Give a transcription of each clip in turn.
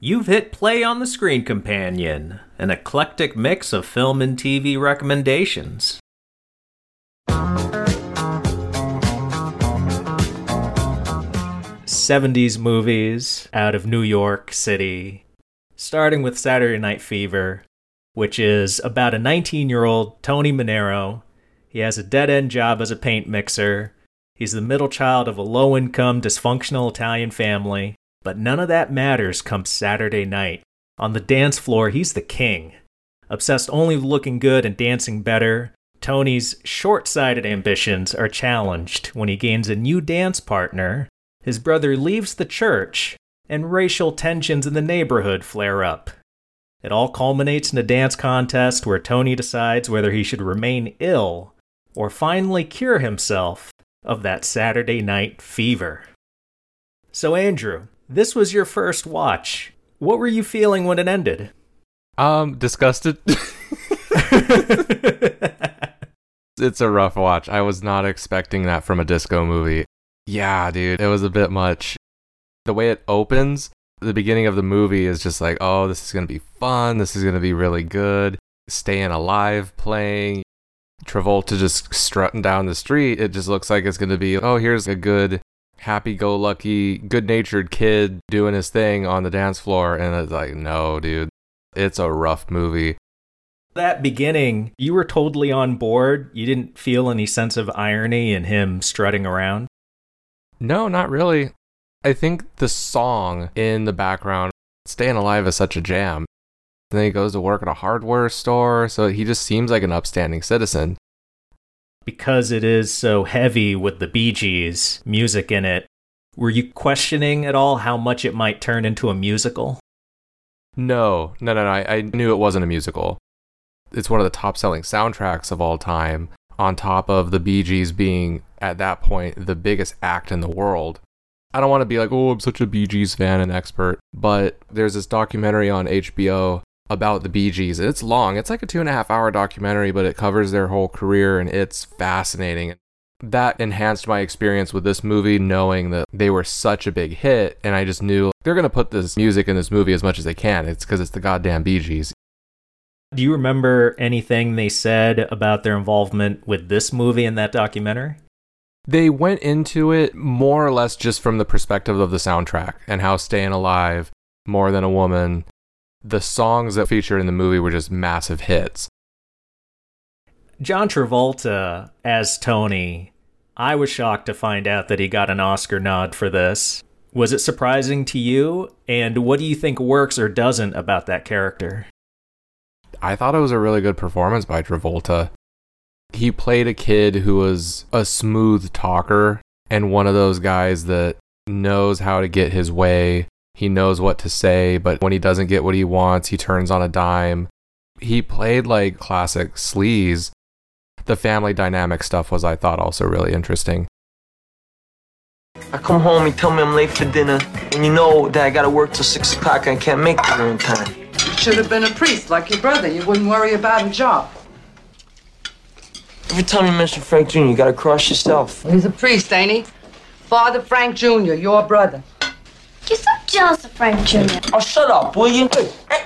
You've hit play on the Screen Companion, an eclectic mix of film and TV recommendations. '70s movies out of New York City, starting with Saturday Night Fever, which is about a 19-year-old Tony Manero. He has a dead-end job as a paint mixer. He's the middle child of a low-income, dysfunctional Italian family. But none of that matters come Saturday night. On the dance floor, he's the king. Obsessed only with looking good and dancing better, Tony's short-sighted ambitions are challenged when he gains a new dance partner, his brother leaves the church, and racial tensions in the neighborhood flare up. It all culminates in a dance contest where Tony decides whether he should remain ill or finally cure himself of that Saturday night fever. So Andrew, this was your first watch. What were you feeling when it ended? Disgusted. It's a rough watch. I was not expecting that from a disco movie. Yeah, dude, it was a bit much. The way it opens, the beginning of the movie is just like, oh, this is going to be fun. This is going to be really good. Stayin' Alive playing. Travolta just strutting down the street. It just looks like it's going to be, oh, here's a good happy-go-lucky, good-natured kid doing his thing on the dance floor, and it's like, no, dude, it's a rough movie. That beginning, you were totally on board? You didn't feel any sense of irony in him strutting around? No, not really. I think the song in the background, Stayin' Alive is such a jam. And then he goes to work at a hardware store, so he just seems like an upstanding citizen. Because it is so heavy with the Bee Gees music in it, were you questioning at all how much it might turn into a musical? No. I knew it wasn't a musical. It's one of the top-selling soundtracks of all time, on top of the Bee Gees being, at that point, the biggest act in the world. I don't want to be like, oh, I'm such a Bee Gees fan and expert, but there's this documentary on HBO about the Bee Gees. It's long. It's like a 2.5-hour documentary, but it covers their whole career, and it's fascinating. That enhanced my experience with this movie, knowing that they were such a big hit, and I just knew they're going to put this music in this movie as much as they can. It's because it's the goddamn Bee Gees. Do you remember anything they said about their involvement with this movie and that documentary? They went into it more or less just from the perspective of the soundtrack and how Stayin' Alive, More Than a Woman, the songs that featured in the movie were just massive hits. John Travolta as Tony, I was shocked to find out that he got an Oscar nod for this. Was it surprising to you? And what do you think works or doesn't about that character? I thought it was a really good performance by Travolta. He played a kid who was a smooth talker and one of those guys that knows how to get his way. He knows what to say, but when he doesn't get what he wants, he turns on a dime. He played like classic sleaze. The family dynamic stuff was, I thought, also really interesting. I come home, you tell me I'm late for dinner, and you know that I gotta work till 6 o'clock and I can't make dinner in time. You should have been a priest like your brother. You wouldn't worry about a job. Every time you mention Frank Jr., you gotta cross yourself. He's a priest, ain't he? Father Frank Jr., your brother. You're so jealous of Frank Jr. Oh, shut up, will you? Hey,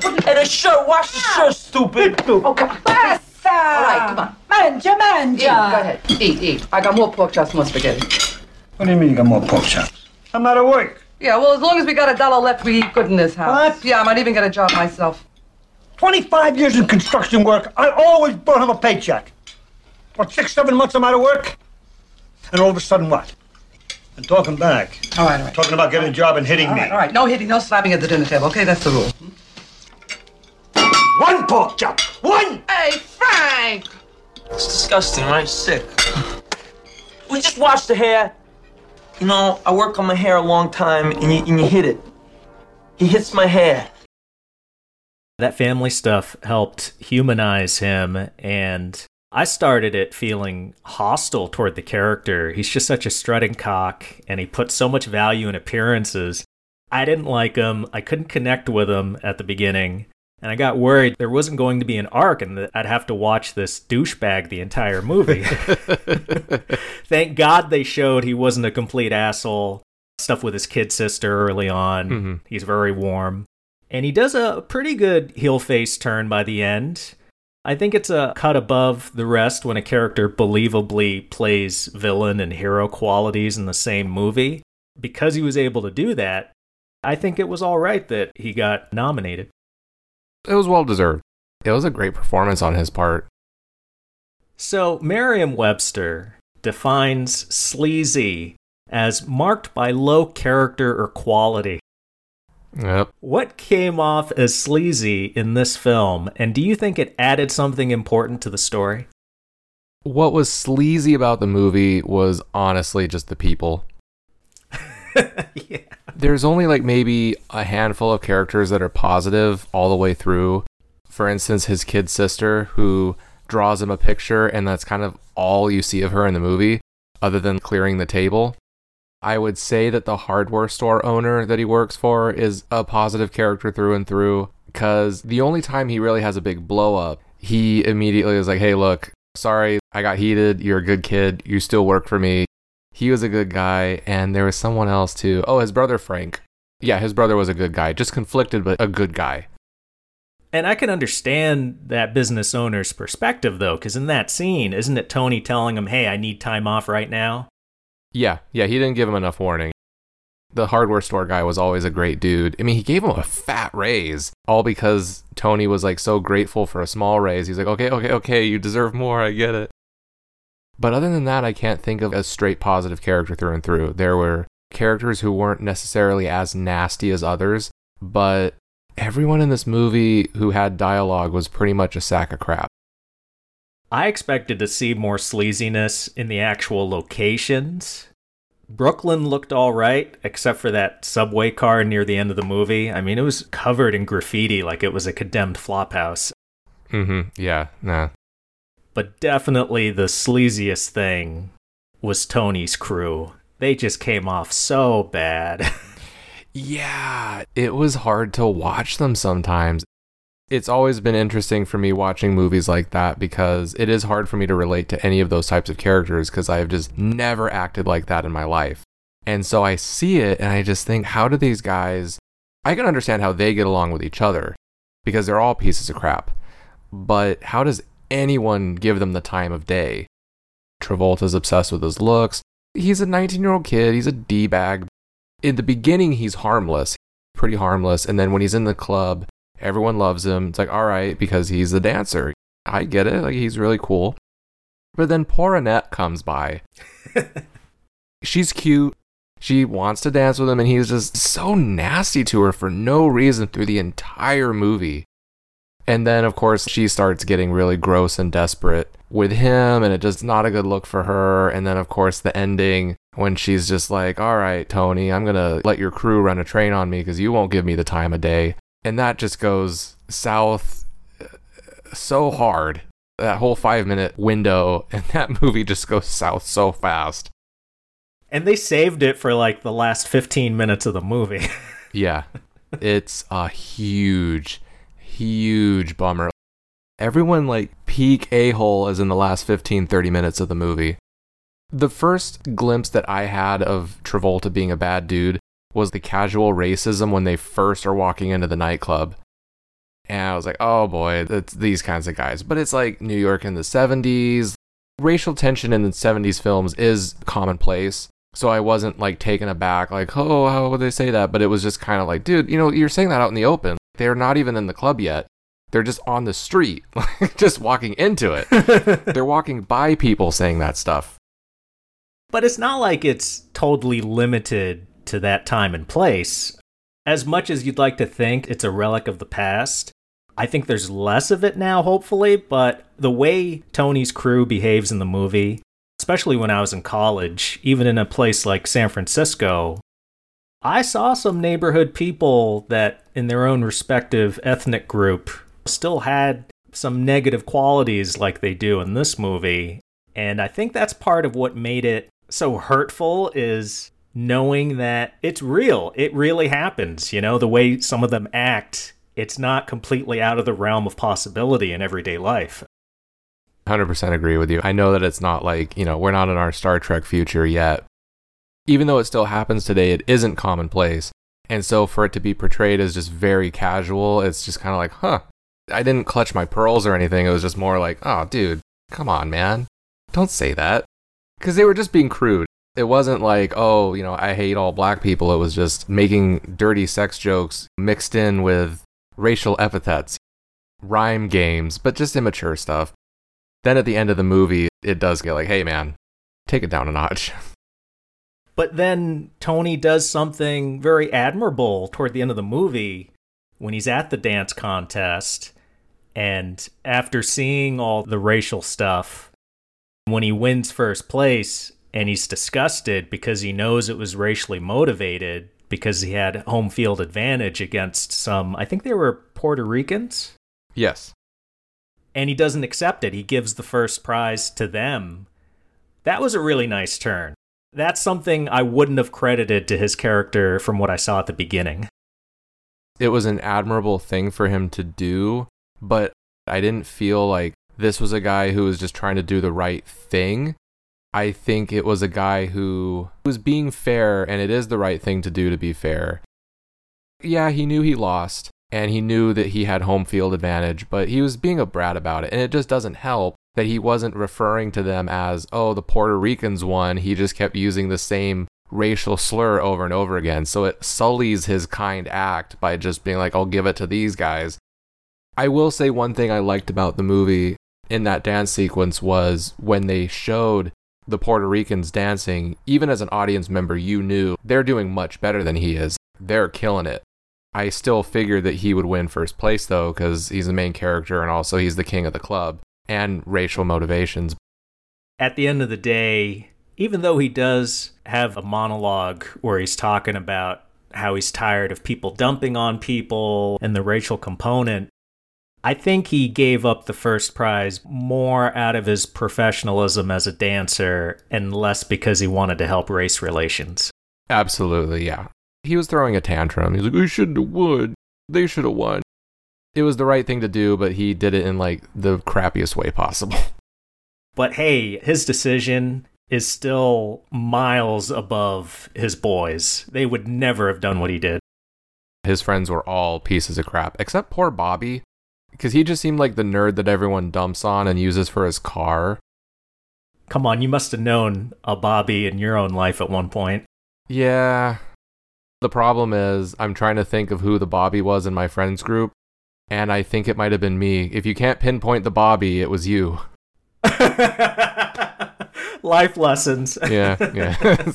the shirt, wash the shirt, stupid. Okay. Basta! All right, come on. Manja. Eat, go ahead. Eat. I got more pork chops, more spaghetti. What do you mean you got more pork chops? I'm out of work. Yeah, well, as long as we got $1 left, we eat good in this house. What? Yeah, I might even get a job myself. 25 years in construction work, I always brought home a paycheck. What, 6-7 months I'm out of work? And all of a sudden what? I'm talking back. All right. Talking about getting a job and hitting me. All right. No hitting, no slapping at the dinner table. Okay, that's the rule. One pork chop. One! Hey, Frank! It's disgusting, right? Sick. We just washed the hair. You know, I work on my hair a long time, and you hit it. He hits my hair. That family stuff helped humanize him, and I started it feeling hostile toward the character. He's just such a strutting cock, and he puts so much value in appearances. I didn't like him. I couldn't connect with him at the beginning, and I got worried there wasn't going to be an arc and that I'd have to watch this douchebag the entire movie. Thank God they showed he wasn't a complete asshole. stuff with his kid sister early on. Mm-hmm. He's very warm. And he does a pretty good heel face turn by the end. I think it's a cut above the rest when a character believably plays villain and hero qualities in the same movie. Because he was able to do that, I think it was all right that he got nominated. It was well-deserved. It was a great performance on his part. So, Merriam-Webster defines sleazy as marked by low character or quality. Yep. What came off as sleazy in this film, and do you think it added something important to the story? What was sleazy about the movie was honestly just the people. Yeah. There's only like maybe a handful of characters that are positive all the way through. For instance, his kid sister, who draws him a picture, and that's kind of all you see of her in the movie, other than clearing the table. I would say that the hardware store owner that he works for is a positive character through and through, because the only time he really has a big blow up, he immediately is like, hey, look, sorry, I got heated. You're a good kid. You still work for me. He was a good guy. And there was someone else too. Oh, his brother, Frank. Yeah, his brother was a good guy. Just conflicted, but a good guy. And I can understand that business owner's perspective, though, because in that scene, isn't it Tony telling him, hey, I need time off right now? Yeah, he didn't give him enough warning. The hardware store guy was always a great dude. I mean, he gave him a fat raise, all because Tony was like so grateful for a small raise. He's like, okay, you deserve more, I get it. But other than that, I can't think of a straight positive character through and through. There were characters who weren't necessarily as nasty as others, but everyone in this movie who had dialogue was pretty much a sack of crap. I expected to see more sleaziness in the actual locations. Brooklyn looked all right, except for that subway car near the end of the movie. I mean, it was covered in graffiti like it was a condemned flophouse. Mm-hmm. Yeah, nah. But definitely the sleaziest thing was Tony's crew. They just came off so bad. Yeah, it was hard to watch them sometimes. It's always been interesting for me watching movies like that, because it is hard for me to relate to any of those types of characters, because I have just never acted like that in my life. And so I see it and I just think, how do these guys... I can understand how they get along with each other because they're all pieces of crap. But how does anyone give them the time of day? Travolta's obsessed with his looks. He's a 19-year-old kid. He's a D-bag. In the beginning, he's harmless, pretty harmless. And then when he's in the club, everyone loves him. It's like, all right, because he's the dancer. I get it. Like, he's really cool. But then poor Annette comes by. She's cute. She wants to dance with him, and he's just so nasty to her for no reason through the entire movie. And then, of course, she starts getting really gross and desperate with him, and it's just not a good look for her. And then, of course, the ending when she's just like, all right, Tony, I'm going to let your crew run a train on me because you won't give me the time of day. And that just goes south so hard. That whole 5-minute window, and that movie just goes south so fast. And they saved it for like the last 15 minutes of the movie. Yeah, it's a huge, huge bummer. Everyone like peak a-hole is in the last 15, 30 minutes of the movie. The first glimpse that I had of Travolta being a bad dude was the casual racism when they first are walking into the nightclub. And I was like, oh boy, it's these kinds of guys. But it's like New York in the 70s. Racial tension in the 70s films is commonplace. So I wasn't like taken aback, like, oh, how would they say that? But it was just kind of like, dude, you know, you're saying that out in the open. They're not even in the club yet. They're just on the street, just walking into it. They're walking by people saying that stuff. But it's not like it's totally limited to that time and place. As much as you'd like to think it's a relic of the past, I think there's less of it now, hopefully, but the way Tony's crew behaves in the movie, especially when I was in college, even in a place like San Francisco, I saw some neighborhood people that, in their own respective ethnic group, still had some negative qualities like they do in this movie, and I think that's part of what made it so hurtful is knowing that it's real. It really happens. You know, the way some of them act, it's not completely out of the realm of possibility in everyday life. 100% agree with you. I know that it's not like, you know, we're not in our Star Trek future yet, even though it still happens today, it isn't commonplace. And so for it to be portrayed as just very casual, it's just kind of like, huh, I didn't clutch my pearls or anything. It was just more like, oh, dude, come on, man. Don't say that. Because they were just being crude. It wasn't like, oh, you know, I hate all black people. It was just making dirty sex jokes mixed in with racial epithets, rhyme games, but just immature stuff. Then at the end of the movie, it does get like, hey, man, take it down a notch. But then Tony does something very admirable toward the end of the movie when he's at the dance contest. And after seeing all the racial stuff, when he wins first place and he's disgusted because he knows it was racially motivated because he had home field advantage against some, I think they were Puerto Ricans? Yes. And he doesn't accept it. He gives the first prize to them. That was a really nice turn. That's something I wouldn't have credited to his character from what I saw at the beginning. It was an admirable thing for him to do, but I didn't feel like this was a guy who was just trying to do the right thing. I think it was a guy who was being fair, and it is the right thing to do to be fair. Yeah, he knew he lost, and he knew that he had home field advantage, but he was being a brat about it, and it just doesn't help that he wasn't referring to them as, oh, the Puerto Ricans won. He just kept using the same racial slur over and over again. So it sullies his kind act by just being like, I'll give it to these guys. I will say one thing I liked about the movie in that dance sequence was when they showed the Puerto Ricans dancing, even as an audience member, you knew they're doing much better than he is. They're killing it. I still figured that he would win first place, though, because he's the main character and also he's the king of the club. And racial motivations. At the end of the day, even though he does have a monologue where he's talking about how he's tired of people dumping on people and the racial component, I think he gave up the first prize more out of his professionalism as a dancer and less because he wanted to help race relations. Absolutely, yeah. He was throwing a tantrum. He's like, we shouldn't have won. They should have won. It was the right thing to do, but he did it in, like, the crappiest way possible. But hey, his decision is still miles above his boys. They would never have done what he did. His friends were all pieces of crap, except poor Bobby, because he just seemed like the nerd that everyone dumps on and uses for his car. Come on, you must have known a Bobby in your own life at one point. Yeah. The problem is, I'm trying to think of who the Bobby was in my friends group. And I think it might have been me. If you can't pinpoint the Bobby, it was you. Life lessons. Yeah.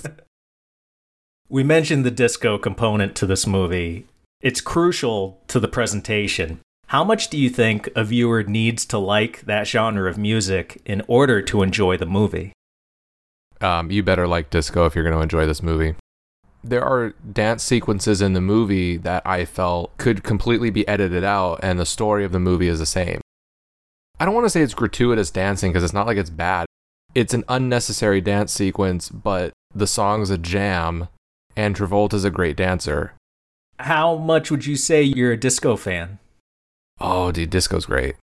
We mentioned the disco component to this movie. It's crucial to the presentation. How much do you think a viewer needs to like that genre of music in order to enjoy the movie? You better like disco if you're going to enjoy this movie. There are dance sequences in the movie that I felt could completely be edited out, and the story of the movie is the same. I don't want to say it's gratuitous dancing because it's not like it's bad. It's an unnecessary dance sequence, but the song's a jam, and Travolta's a great dancer. How much would you say you're a disco fan? Oh, dude, disco's great.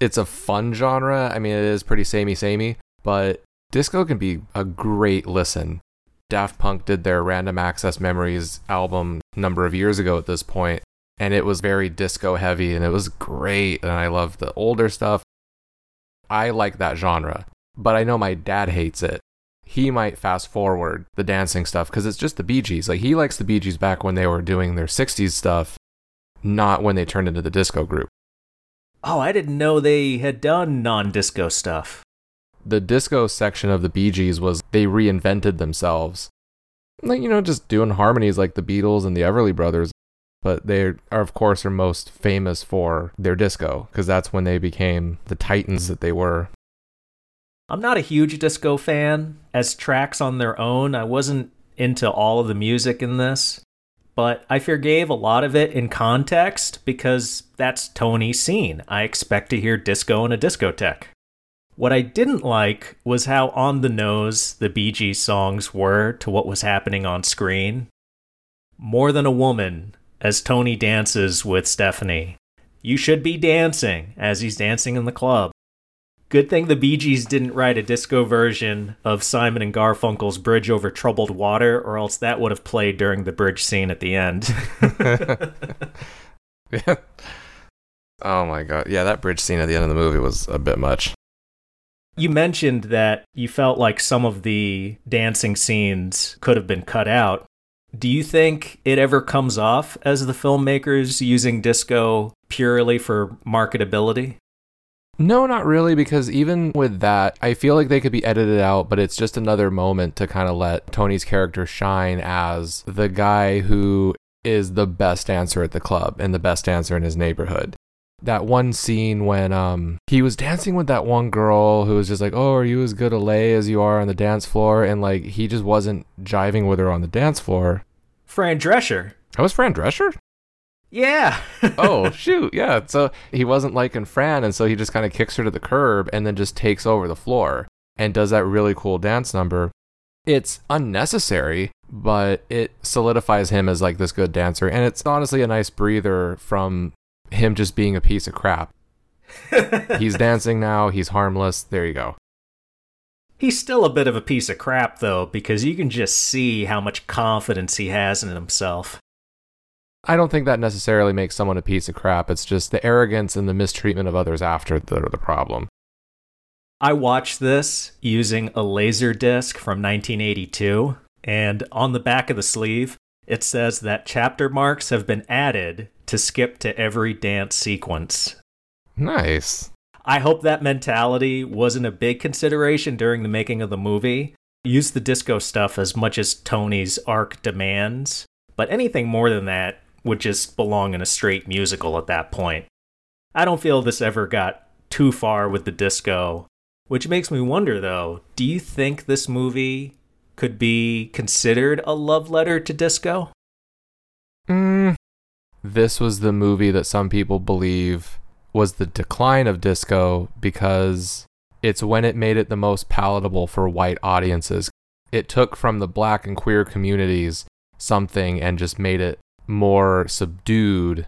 It's a fun genre. I mean, it is pretty samey, but disco can be a great listen. Daft Punk did their Random Access Memories album a number of years ago at this point, and it was very disco heavy, and it was great, and I love the older stuff. I like that genre, but I know my dad hates it. He might fast forward the dancing stuff because it's just the Bee Gees. Like, he likes the Bee Gees back when they were doing their 60s stuff, not when they turned into the disco group. Oh, I didn't know they had done non-disco stuff. The disco section of the Bee Gees was they reinvented themselves. Like, you know, just doing harmonies like the Beatles and the Everly Brothers. But they are, of course, most famous for their disco, because that's when they became the titans that they were. I'm not a huge disco fan. As tracks on their own, I wasn't into all of the music in this. But I forgave a lot of it in context, because that's Tony's scene. I expect to hear disco in a discotheque. What I didn't like was how on the nose the Bee Gees songs were to what was happening on screen. More Than a Woman, as Tony dances with Stephanie. You should be dancing, as he's dancing in the club. Good thing the Bee Gees didn't write a disco version of Simon and Garfunkel's Bridge Over Troubled Water, or else that would have played during the bridge scene at the end. Yeah. Oh my God. Yeah, that bridge scene at the end of the movie was a bit much. You mentioned that you felt like some of the dancing scenes could have been cut out. Do you think it ever comes off as the filmmakers using disco purely for marketability? No, not really, because even with that, I feel like they could be edited out, but it's just another moment to kind of let Tony's character shine as the guy who is the best dancer at the club and the best dancer in his neighborhood. That one scene when he was dancing with that one girl who was just like, oh, are you as good a lay as you are on the dance floor? And like, he just wasn't jiving with her on the dance floor. Fran Drescher. That was Fran Drescher? Yeah. Oh, shoot. Yeah. So he wasn't liking Fran. And so he just kind of kicks her to the curb and then just takes over the floor and does that really cool dance number. It's unnecessary, but it solidifies him as like this good dancer. And it's honestly a nice breather from him just being a piece of crap. He's dancing now. He's harmless. There you go. He's still a bit of a piece of crap, though, because you can just see how much confidence he has in himself. I don't think that necessarily makes someone a piece of crap. It's just the arrogance and the mistreatment of others after that are the problem. I watched this using a LaserDisc from 1982, and on the back of the sleeve, it says that chapter marks have been added to skip to every dance sequence. Nice. I hope that mentality wasn't a big consideration during the making of the movie. Use the disco stuff as much as Tony's arc demands, but anything more than that would just belong in a straight musical at that point. I don't feel this ever got too far with the disco, which makes me wonder, though, do you think this movie could be considered a love letter to disco? This was the movie that some people believe was the decline of disco because it's when it made it the most palatable for white audiences. It took from the black and queer communities something and just made it more subdued.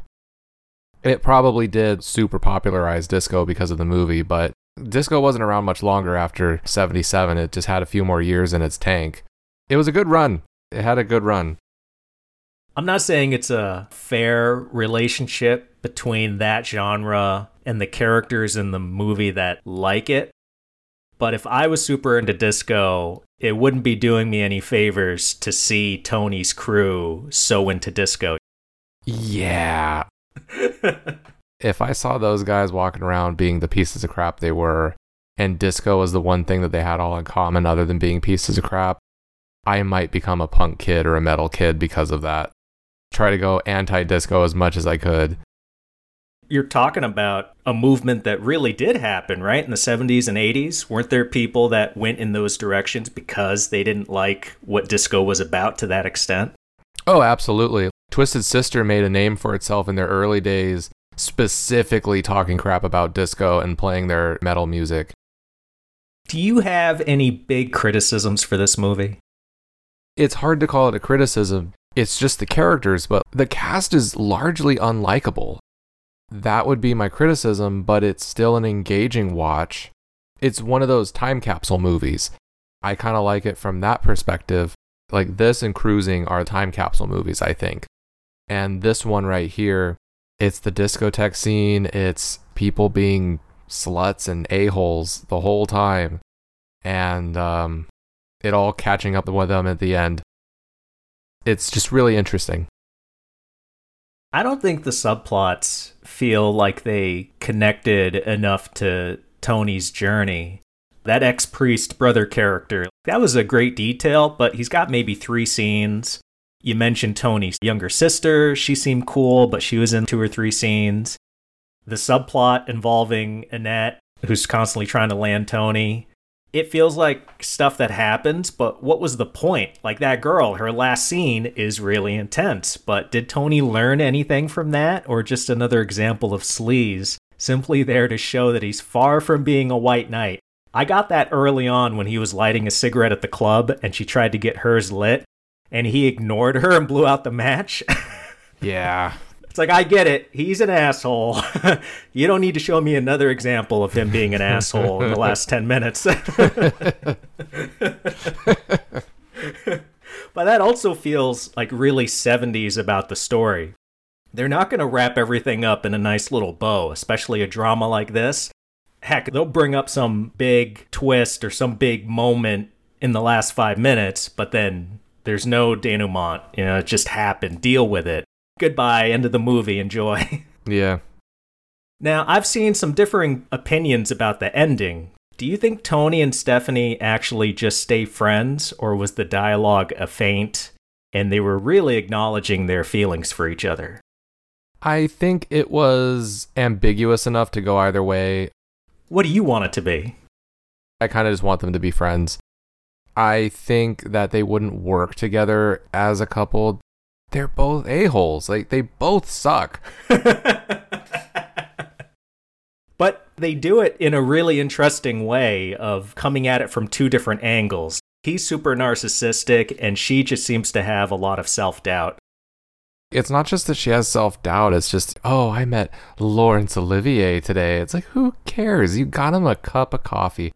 It probably did super popularize disco because of the movie, but disco wasn't around much longer after 77. It just had a few more years in its tank. It was a good run. It had a good run. I'm not saying it's a fair relationship between that genre and the characters in the movie that like it, but if I was super into disco, it wouldn't be doing me any favors to see Tony's crew so into disco. Yeah. If I saw those guys walking around being the pieces of crap they were, and disco was the one thing that they had all in common other than being pieces of crap, I might become a punk kid or a metal kid because of that. Try to go anti-disco as much as I could. You're talking about a movement that really did happen, right? In the 70s and 80s, weren't there people that went in those directions because they didn't like what disco was about to that extent? Oh, absolutely. Twisted Sister made a name for itself in their early days, specifically talking crap about disco and playing their metal music. Do you have any big criticisms for this movie? It's hard to call it a criticism. It's just the characters, but the cast is largely unlikable. That would be my criticism, but it's still an engaging watch. It's one of those time capsule movies. I kind of like it from that perspective. Like this and Cruising are time capsule movies, I think. And this one right here, it's the discotheque scene. It's people being sluts and a-holes the whole time. And it all catching up with them at the end. It's just really interesting. I don't think the subplots feel like they connected enough to Tony's journey. That ex-priest brother character, that was a great detail, but he's got maybe 3 scenes. You mentioned Tony's younger sister. She seemed cool, but she was in 2 or 3 scenes. The subplot involving Annette, who's constantly trying to land Tony. It feels like stuff that happens, but what was the point? Like that girl, her last scene is really intense, but did Tony learn anything from that? Or just another example of sleaze, simply there to show that he's far from being a white knight? I got that early on when he was lighting a cigarette at the club and she tried to get hers lit and he ignored her and blew out the match. Yeah. It's like, I get it. He's an asshole. You don't need to show me another example of him being an asshole in the last 10 minutes. But that also feels like really 70s about the story. They're not going to wrap everything up in a nice little bow, especially a drama like this. Heck, they'll bring up some big twist or some big moment in the last 5 minutes, but then there's no denouement. You know, it just happened. Deal with it. Goodbye, end of the movie, enjoy. Yeah. Now, I've seen some differing opinions about the ending. Do you think Tony and Stephanie actually just stay friends, or was the dialogue a feint, and they were really acknowledging their feelings for each other? I think it was ambiguous enough to go either way. What do you want it to be? I kind of just want them to be friends. I think that they wouldn't work together as a couple. They're both a-holes. Like, they both suck. But they do it in a really interesting way of coming at it from two different angles. He's super narcissistic, and she just seems to have a lot of self-doubt. It's not just that she has self-doubt. It's just, oh, I met Laurence Olivier today. It's like, who cares? You got him a cup of coffee.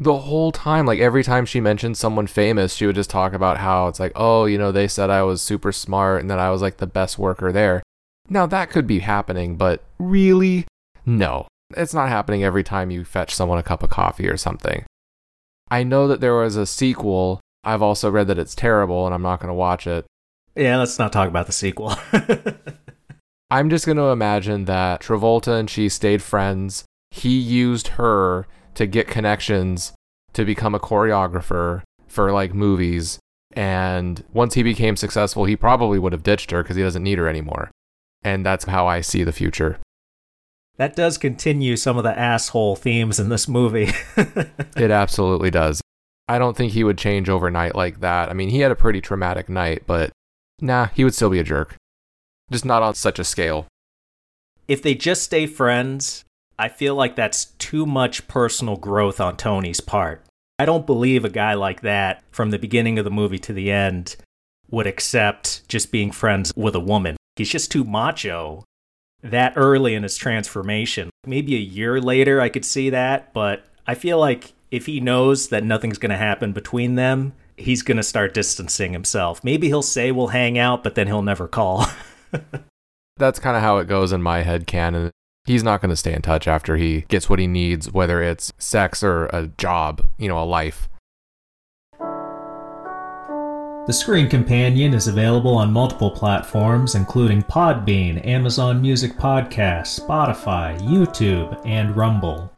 The whole time, like every time she mentioned someone famous, she would just talk about how it's like, oh, you know, they said I was super smart and that I was like the best worker there. Now that could be happening, but really, no, it's not happening every time you fetch someone a cup of coffee or something. I know that there was a sequel. I've also read that it's terrible and I'm not going to watch it. Yeah, let's not talk about the sequel. I'm just going to imagine that Travolta and she stayed friends. He used her to get connections to become a choreographer for like movies. And once he became successful, he probably would have ditched her because he doesn't need her anymore. And that's how I see the future. That does continue some of the asshole themes in this movie. It absolutely does. I don't think he would change overnight like that. I mean, he had a pretty traumatic night, but nah, he would still be a jerk. Just not on such a scale. If they just stay friends, I feel like that's too much personal growth on Tony's part. I don't believe a guy like that, from the beginning of the movie to the end, would accept just being friends with a woman. He's just too macho that early in his transformation. Maybe a year later I could see that, but I feel like if he knows that nothing's going to happen between them, he's going to start distancing himself. Maybe he'll say we'll hang out, but then he'll never call. That's kind of how it goes in my head canon. He's not going to stay in touch after he gets what he needs, whether it's sex or a job, you know, a life. The Screen Companion is available on multiple platforms, including Podbean, Amazon Music Podcasts, Spotify, YouTube, and Rumble.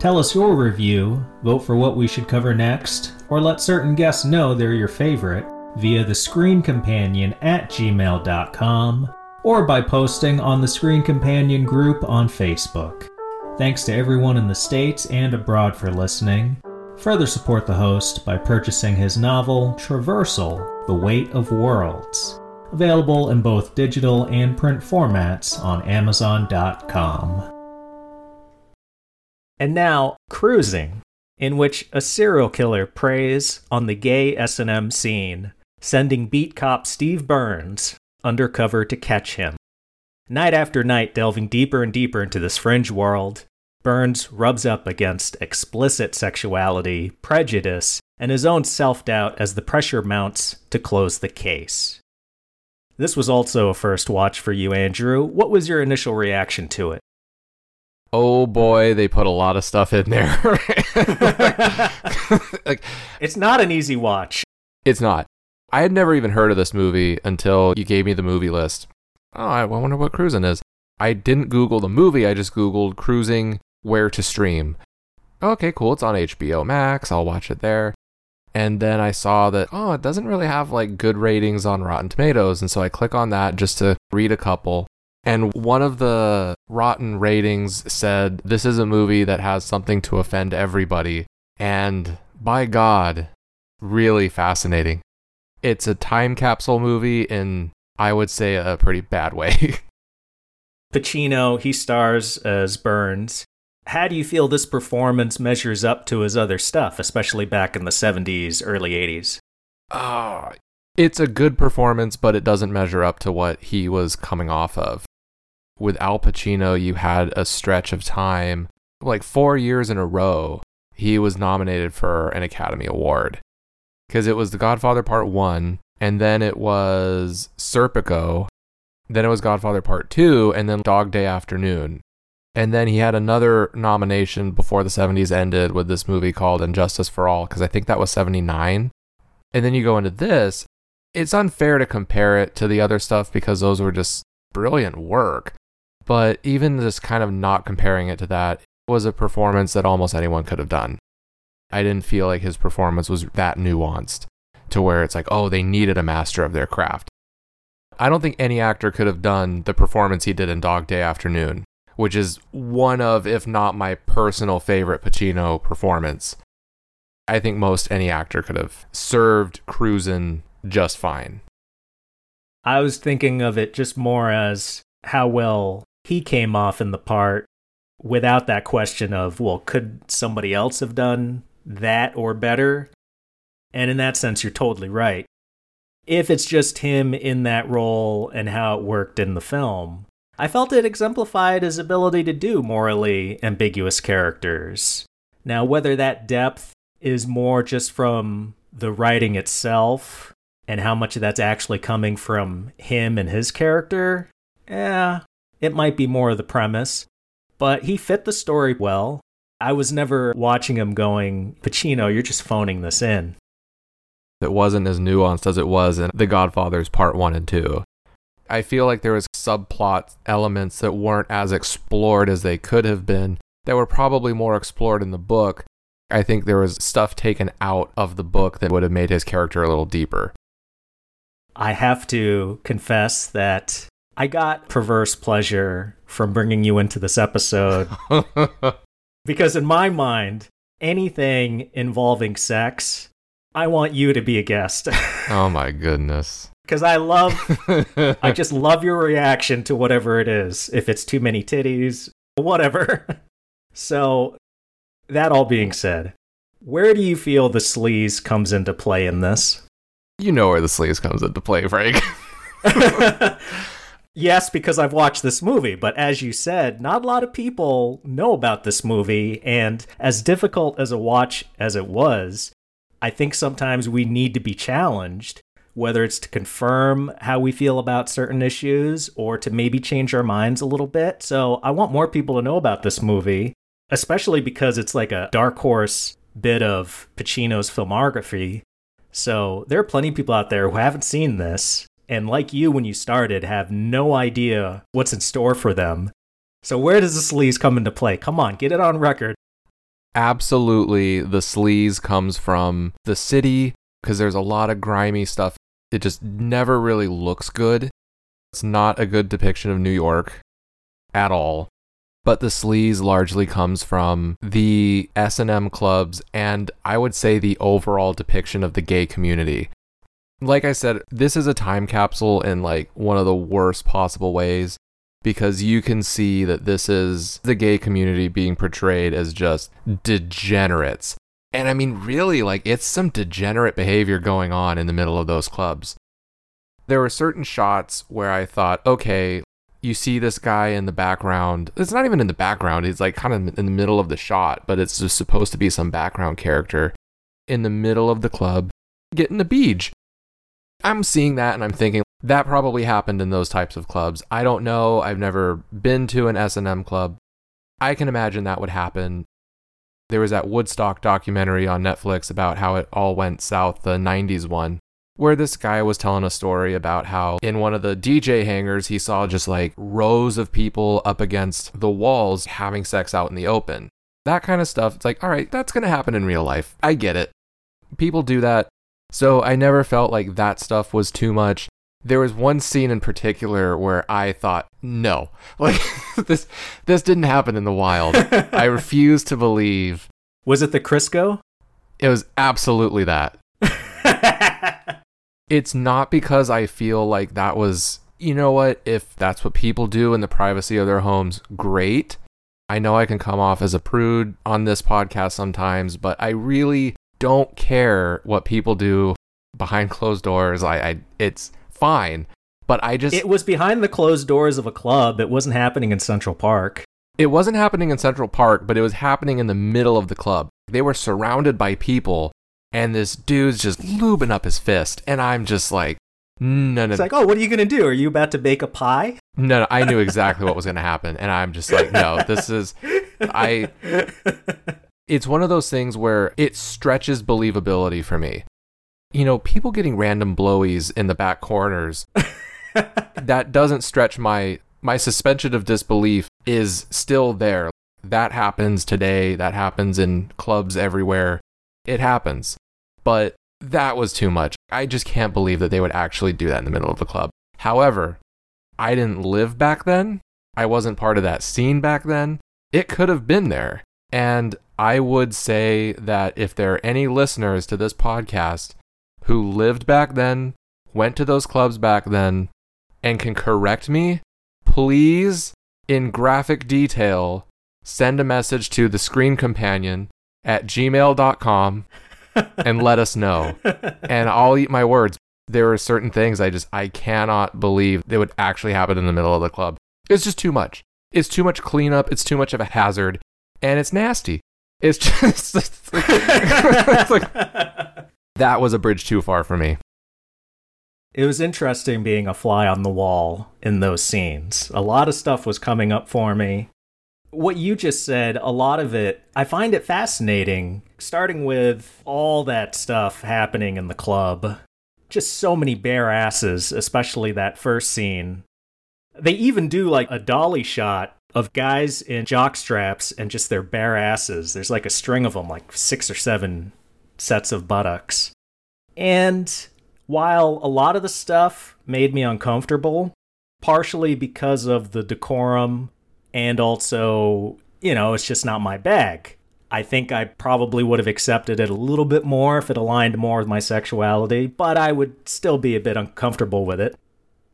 Tell us your review, vote for what we should cover next, or let certain guests know they're your favorite via thescreencompanion@gmail.com. or by posting on the Screen Companion group on Facebook. Thanks to everyone in the States and abroad for listening. Further support the host by purchasing his novel, Traversal, The Weight of Worlds, available in both digital and print formats on Amazon.com. And now, Cruising, in which a serial killer preys on the gay S&M scene, sending beat cop Steve Burns undercover to catch him. Night after night, delving deeper and deeper into this fringe world, Burns rubs up against explicit sexuality, prejudice, and his own self-doubt as the pressure mounts to close the case. This was also a first watch for you, Andrew. What was your initial reaction to it? Oh boy, they put a lot of stuff in there. Like, it's not an easy watch. It's not. I had never even heard of this movie until you gave me the movie list. Oh, I wonder what Cruising is. I didn't Google the movie. I just Googled Cruising, where to stream. Okay, cool. It's on HBO Max. I'll watch it there. And then I saw that, oh, it doesn't really have like good ratings on Rotten Tomatoes. And so I click on that just to read a couple. And one of the rotten ratings said, this is a movie that has something to offend everybody. And by God, really fascinating. It's a time capsule movie in, I would say, a pretty bad way. Pacino, he stars as Burns. How do you feel this performance measures up to his other stuff, especially back in the 70s, early 80s? Oh, It's a good performance, but it doesn't measure up to what he was coming off of. With Al Pacino, you had a stretch of time, like 4 years in a row, he was nominated for an Academy Award. Because it was The Godfather Part 1, and then it was Serpico, then it was Godfather Part 2, and then Dog Day Afternoon. And then he had another nomination before the 70s ended with this movie called Injustice for All, because I think that was 79. And then you go into this, it's unfair to compare it to the other stuff because those were just brilliant work. But even just kind of not comparing it to that was a performance that almost anyone could have done. I didn't feel like his performance was that nuanced to where it's like, oh, they needed a master of their craft. I don't think any actor could have done the performance he did in Dog Day Afternoon, which is one of, if not my personal favorite Pacino performance. I think most any actor could have served Cruising just fine. I was thinking of it just more as how well he came off in the part without that question of, well, could somebody else have done that or better? And in that sense, you're totally right. If it's just him in that role and how it worked in the film, I felt it exemplified his ability to do morally ambiguous characters. Now, whether that depth is more just from the writing itself and how much of that's actually coming from him and his character, it might be more of the premise. But he fit the story well. I was never watching him going, Pacino, you're just phoning this in. It wasn't as nuanced as it was in The Godfathers Part 1 and 2. I feel like there was subplot elements that weren't as explored as they could have been, that were probably more explored in the book. I think there was stuff taken out of the book that would have made his character a little deeper. I have to confess that I got perverse pleasure from bringing you into this episode because in my mind, anything involving sex, I want you to be a guest. Oh my goodness. Because I just love your reaction to whatever it is. If it's too many titties, whatever. So that all being said, where do you feel the sleaze comes into play in this? You know where the sleaze comes into play, Frank. Yes, because I've watched this movie, but as you said, not a lot of people know about this movie, and as difficult as a watch as it was, I think sometimes we need to be challenged, whether it's to confirm how we feel about certain issues or to maybe change our minds a little bit. So I want more people to know about this movie, especially because it's like a dark horse bit of Pacino's filmography. So there are plenty of people out there who haven't seen this. And like you, when you started, have no idea what's in store for them. So where does the sleaze come into play? Come on, get it on record. Absolutely, the sleaze comes from the city, because there's a lot of grimy stuff. It just never really looks good. It's not a good depiction of New York at all. But the sleaze largely comes from the S&M clubs, and I would say the overall depiction of the gay community. Like I said, this is a time capsule in like one of the worst possible ways, because you can see that this is the gay community being portrayed as just degenerates. And I mean, really, like it's some degenerate behavior going on in the middle of those clubs. There were certain shots where I thought, okay, you see this guy in the background. It's not even in the background. He's like kind of in the middle of the shot, but it's just supposed to be some background character in the middle of the club getting a beach. I'm seeing that and I'm thinking that probably happened in those types of clubs. I don't know. I've never been to an S&M club. I can imagine that would happen. There was that Woodstock documentary on Netflix about how it all went south, the 90s one, where this guy was telling a story about how in one of the DJ hangars, he saw just like rows of people up against the walls having sex out in the open. That kind of stuff. It's like, all right, that's going to happen in real life. I get it. People do that. So I never felt like that stuff was too much. There was one scene in particular where I thought, no, like this didn't happen in the wild. I refuse to believe. Was it the Crisco? It was absolutely that. It's not because I feel like that was, you know what, if that's what people do in the privacy of their homes, great. I know I can come off as a prude on this podcast sometimes, but I really don't care what people do behind closed doors. I it's fine, but I just... It was behind the closed doors of a club. It wasn't happening in Central Park. It wasn't happening in Central Park, but it was happening in the middle of the club. They were surrounded by people, and this dude's just lubing up his fist, and I'm just like, no. It's like, oh, what are you going to do? Are you about to bake a pie? No, I knew exactly what was going to happen, and I'm just like, no, this is... It's one of those things where it stretches believability for me. You know, people getting random blowies in the back corners, that doesn't stretch my suspension of disbelief is still there. That happens today. That happens in clubs everywhere. It happens. But that was too much. I just can't believe that they would actually do that in the middle of the club. However, I didn't live back then. I wasn't part of that scene back then. It could have been there. And I would say that if there are any listeners to this podcast who lived back then, went to those clubs back then, and can correct me, please, in graphic detail, send a message to the Screen Companion at gmail.com and let us know. And I'll eat my words. There are certain things I cannot believe that would actually happen in the middle of the club. It's just too much. It's too much cleanup. It's too much of a hazard. And it's nasty. It's just... that was a bridge too far for me. It was interesting being a fly on the wall in those scenes. A lot of stuff was coming up for me. What you just said, a lot of it, I find it fascinating, starting with all that stuff happening in the club. Just so many bare asses, especially that first scene. They even do like a dolly shot of guys in jockstraps and just their bare asses. There's like a string of them, like 6 or 7 sets of buttocks. And while a lot of the stuff made me uncomfortable, partially because of the decorum and also, you know, it's just not my bag. I think I probably would have accepted it a little bit more if it aligned more with my sexuality, but I would still be a bit uncomfortable with it.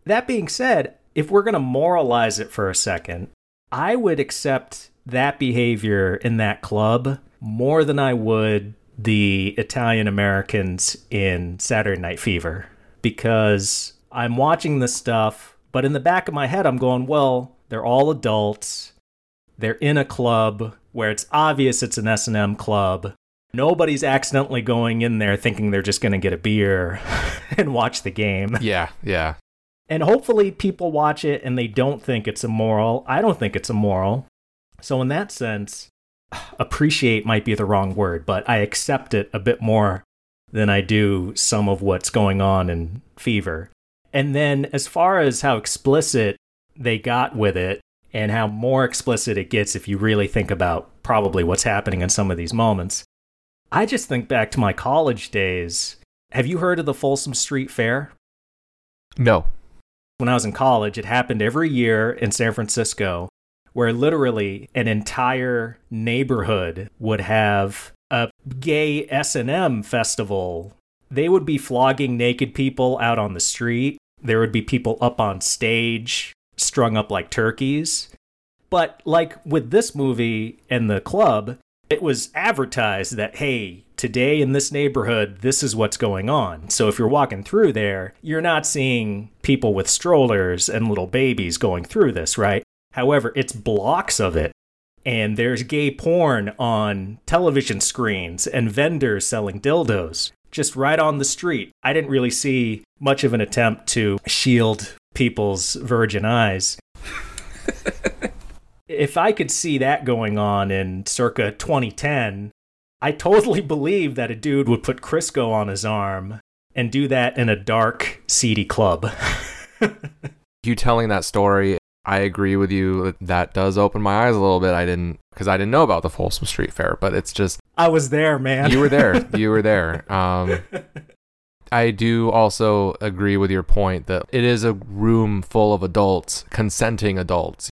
That being said, if we're going to moralize it for a second, I would accept that behavior in that club more than I would the Italian-Americans in Saturday Night Fever, because I'm watching this stuff, but in the back of my head, I'm going, well, they're all adults. They're in a club where it's obvious it's an S&M club. Nobody's accidentally going in there thinking they're just going to get a beer and watch the game. Yeah. And hopefully people watch it and they don't think it's immoral. I don't think it's immoral. So in that sense... appreciate might be the wrong word, but I accept it a bit more than I do some of what's going on in Fever. And then as far as how explicit they got with it and how more explicit it gets if you really think about probably what's happening in some of these moments, I just think back to my college days. Have you heard of the Folsom Street Fair? No. When I was in college, it happened every year in San Francisco, where literally an entire neighborhood would have a gay S&M festival. They would be flogging naked people out on the street. There would be people up on stage, strung up like turkeys. But like with this movie and the club, it was advertised that, hey, today in this neighborhood, this is what's going on. So if you're walking through there, you're not seeing people with strollers and little babies going through this, right? However, it's blocks of it, and there's gay porn on television screens and vendors selling dildos just right on the street. I didn't really see much of an attempt to shield people's virgin eyes. If I could see that going on in circa 2010, I totally believe that a dude would put Crisco on his arm and do that in a dark, seedy club. You telling that story, I agree with you. That does open my eyes a little bit. I didn't know about the Folsom Street Fair, but it's just... I was there, man. You were there. I do also agree with your point that it is a room full of adults, consenting adults.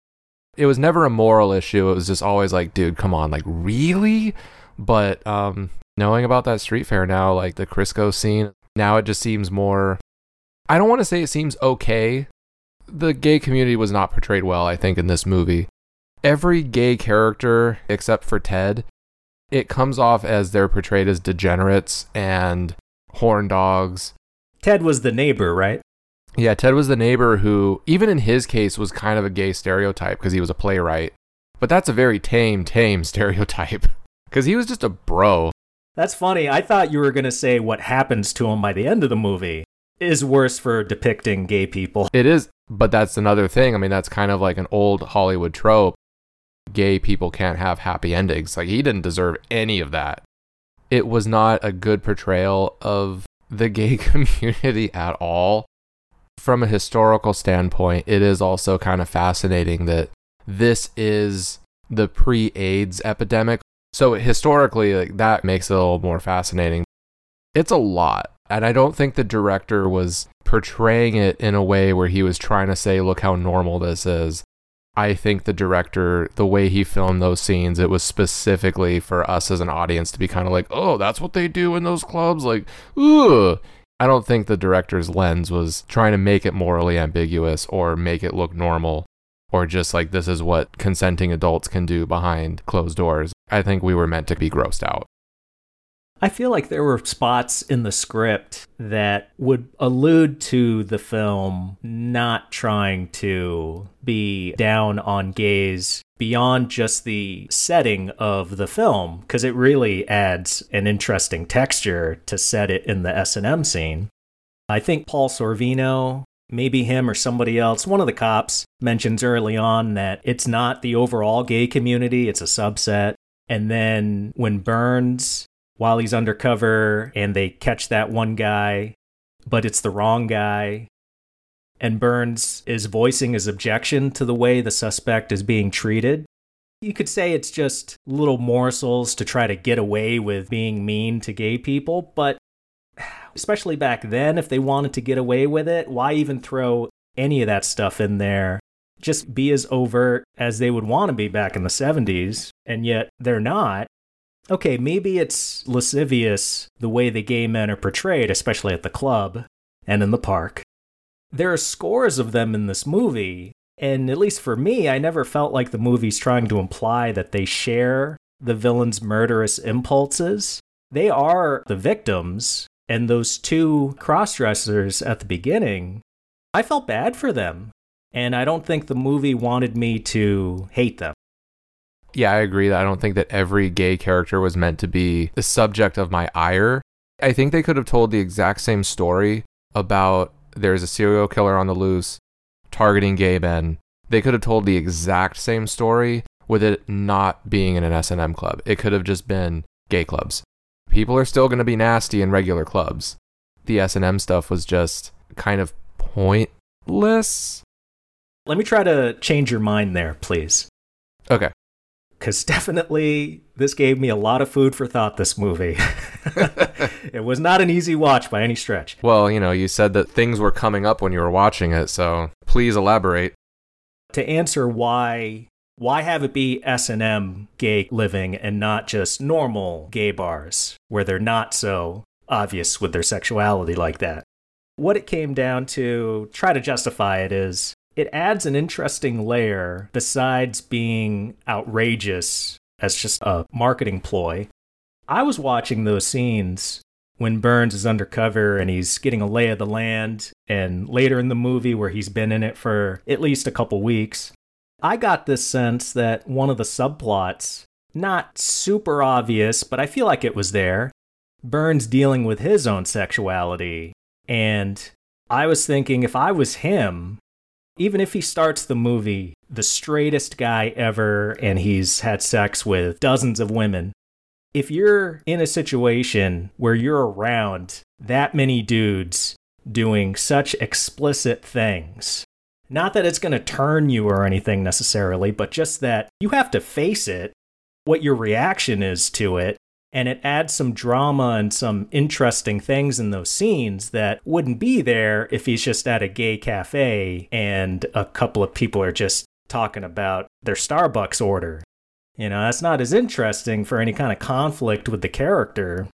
It was never a moral issue. It was just always like, dude, come on, like, really? But knowing about that street fair now, like the Crisco scene, now it just seems more... I don't want to say it seems okay. The gay community was not portrayed well, I think, in this movie. Every gay character, except for Ted, it comes off as they're portrayed as degenerates and horn dogs. Ted was the neighbor, right? Yeah, Ted was the neighbor who, even in his case, was kind of a gay stereotype because he was a playwright. But that's a very tame stereotype because he was just a bro. That's funny. I thought you were going to say what happens to him by the end of the movie is worse for depicting gay people. It is, but that's another thing. I mean, that's kind of like an old Hollywood trope. Gay people can't have happy endings. Like, he didn't deserve any of that. It was not a good portrayal of the gay community at all. From a historical standpoint, it is also kind of fascinating that this is the pre-AIDS epidemic. So historically, like, that makes it a little more fascinating. It's a lot. And I don't think the director was portraying it in a way where he was trying to say, look how normal this is. I think the director, the way he filmed those scenes, it was specifically for us as an audience to be kind of like, oh, that's what they do in those clubs? Like, ooh. I don't think the director's lens was trying to make it morally ambiguous or make it look normal or just like this is what consenting adults can do behind closed doors. I think we were meant to be grossed out. I feel like there were spots in the script that would allude to the film not trying to be down on gays beyond just the setting of the film, because it really adds an interesting texture to set it in the S&M scene. I think Paul Sorvino, maybe him or somebody else, one of the cops, mentions early on that it's not the overall gay community, it's a subset. And then when Burns, while he's undercover and they catch that one guy, but it's the wrong guy. And Burns is voicing his objection to the way the suspect is being treated. You could say it's just little morsels to try to get away with being mean to gay people, but especially back then, if they wanted to get away with it, why even throw any of that stuff in there? Just be as overt as they would want to be back in the 70s, and yet they're not. Okay, maybe it's lascivious the way the gay men are portrayed, especially at the club and in the park. There are scores of them in this movie, and at least for me, I never felt like the movie's trying to imply that they share the villain's murderous impulses. They are the victims, and those two cross-dressers at the beginning, I felt bad for them, and I don't think the movie wanted me to hate them. Yeah, I agree. I don't think that every gay character was meant to be the subject of my ire. I think they could have told the exact same story about there's a serial killer on the loose targeting gay men. They could have told the exact same story with it not being in an S&M club. It could have just been gay clubs. People are still going to be nasty in regular clubs. The S&M stuff was just kind of pointless. Let me try to change your mind there, please. Okay. Because definitely this gave me a lot of food for thought, this movie. It was not an easy watch by any stretch. Well, you know, you said that things were coming up when you were watching it, so please elaborate. To answer why have it be S&M gay living and not just normal gay bars where they're not so obvious with their sexuality like that? What it came down to, try to justify it, is it adds an interesting layer besides being outrageous as just a marketing ploy. I was watching those scenes when Burns is undercover and he's getting a lay of the land, and later in the movie where he's been in it for at least a couple weeks. I got this sense that one of the subplots, not super obvious, but I feel like it was there, Burns dealing with his own sexuality. And I was thinking, if I was him, even if he starts the movie the straightest guy ever and he's had sex with dozens of women, if you're in a situation where you're around that many dudes doing such explicit things, not that it's going to turn you or anything necessarily, but just that you have to face it, what your reaction is to it, and it adds some drama and some interesting things in those scenes that wouldn't be there if he's just at a gay cafe and a couple of people are just talking about their Starbucks order. You know, that's not as interesting for any kind of conflict with the character.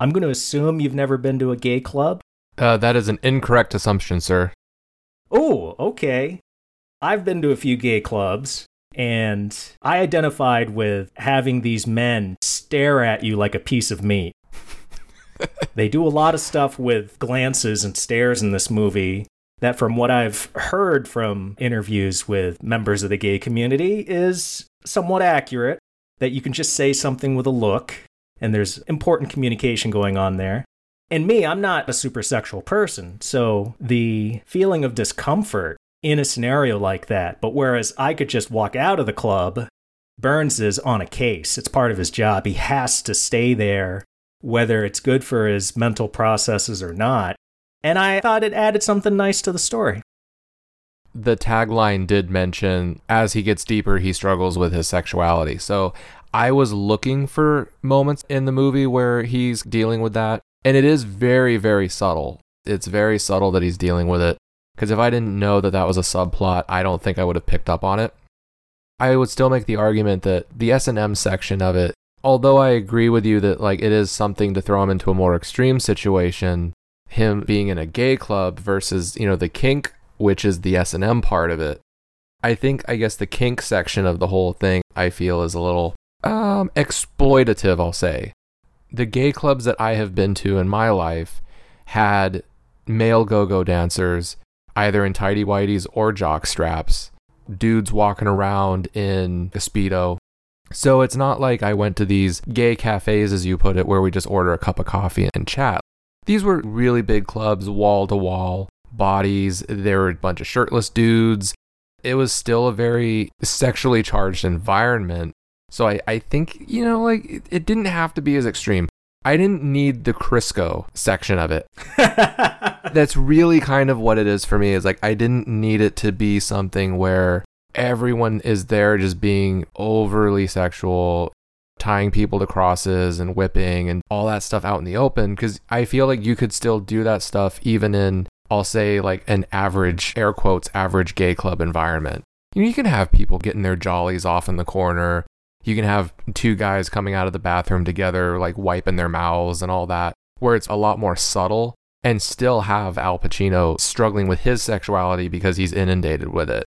I'm going to assume you've never been to a gay club? That is an incorrect assumption, sir. Oh, okay. I've been to a few gay clubs. And I identified with having these men stare at you like a piece of meat. They do a lot of stuff with glances and stares in this movie that, from what I've heard from interviews with members of the gay community, is somewhat accurate, that you can just say something with a look, and there's important communication going on there. And me, I'm not a super sexual person, so the feeling of discomfort in a scenario like that, but whereas I could just walk out of the club, Burns is on a case. It's part of his job. He has to stay there, whether it's good for his mental processes or not. And I thought it added something nice to the story. The tagline did mention, as he gets deeper, he struggles with his sexuality. So I was looking for moments in the movie where he's dealing with that. And it is very, very subtle. It's very subtle that he's dealing with it. Because if I didn't know that that was a subplot, I don't think I would have picked up on it. I would still make the argument that the S&M section of it, although I agree with you that like it is something to throw him into a more extreme situation, him being in a gay club versus, you know, the kink, which is the S&M part of it. I think, I guess the kink section of the whole thing, I feel is a little exploitative, I'll say. The gay clubs that I have been to in my life had male go-go dancers, either in tidy whities or jock straps, dudes walking around in a Speedo. So it's not like I went to these gay cafes, as you put it, where we just order a cup of coffee and chat. These were really big clubs, wall-to-wall bodies. There were a bunch of shirtless dudes. It was still a very sexually charged environment. So I think, you know, like it didn't have to be as extreme. I didn't need the Crisco section of it. That's really kind of what it is for me, is like I didn't need it to be something where everyone is there just being overly sexual, tying people to crosses and whipping and all that stuff out in the open, because I feel like you could still do that stuff even in, I'll say, like an average, air quotes, average gay club environment. You know, you can have people getting their jollies off in the corner. You can have two guys coming out of the bathroom together, like wiping their mouths and all that, where it's a lot more subtle, and still have Al Pacino struggling with his sexuality because he's inundated with it.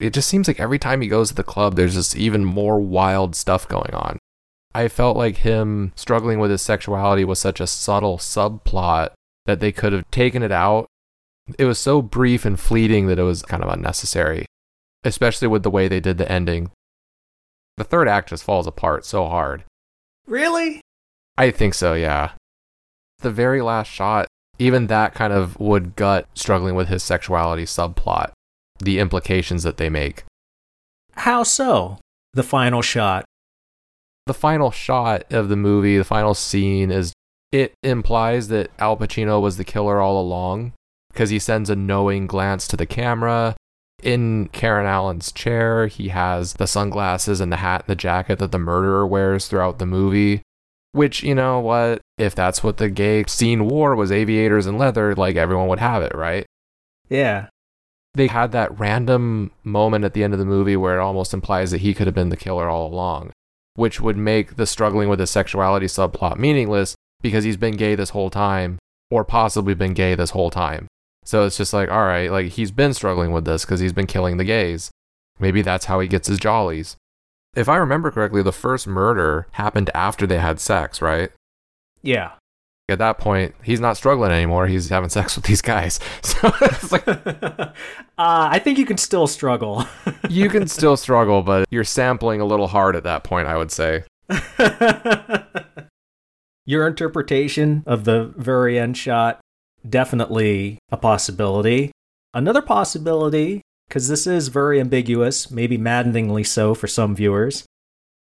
It just seems like every time he goes to the club, there's just even more wild stuff going on. I felt like him struggling with his sexuality was such a subtle subplot that they could have taken it out. It was so brief and fleeting that it was kind of unnecessary, especially with the way they did the ending. The third act just falls apart so hard. Really? I think so, yeah. The very last shot, even that kind of would gut struggling with his sexuality subplot, the implications that they make. How so? The final shot. The final shot of the movie, the final scene, is it implies that Al Pacino was the killer all along, because he sends a knowing glance to the camera. In Karen Allen's chair, he has the sunglasses and the hat and the jacket that the murderer wears throughout the movie. Which, you know what, if that's what the gay scene wore, was aviators and leather, like everyone would have it, right? Yeah. They had that random moment at the end of the movie where it almost implies that he could have been the killer all along, which would make the struggling with his sexuality subplot meaningless because he's been gay this whole time, or possibly been gay this whole time. So it's just like, all right, like he's been struggling with this because he's been killing the gays. Maybe that's how he gets his jollies. If I remember correctly, the first murder happened after they had sex, right? Yeah. At that point, he's not struggling anymore. He's having sex with these guys. So it's like, I think you can still struggle. You can still struggle, but you're sampling a little hard at that point, I would say. Your interpretation of the very end shot, definitely a possibility. Another possibility, because this is very ambiguous, maybe maddeningly so for some viewers,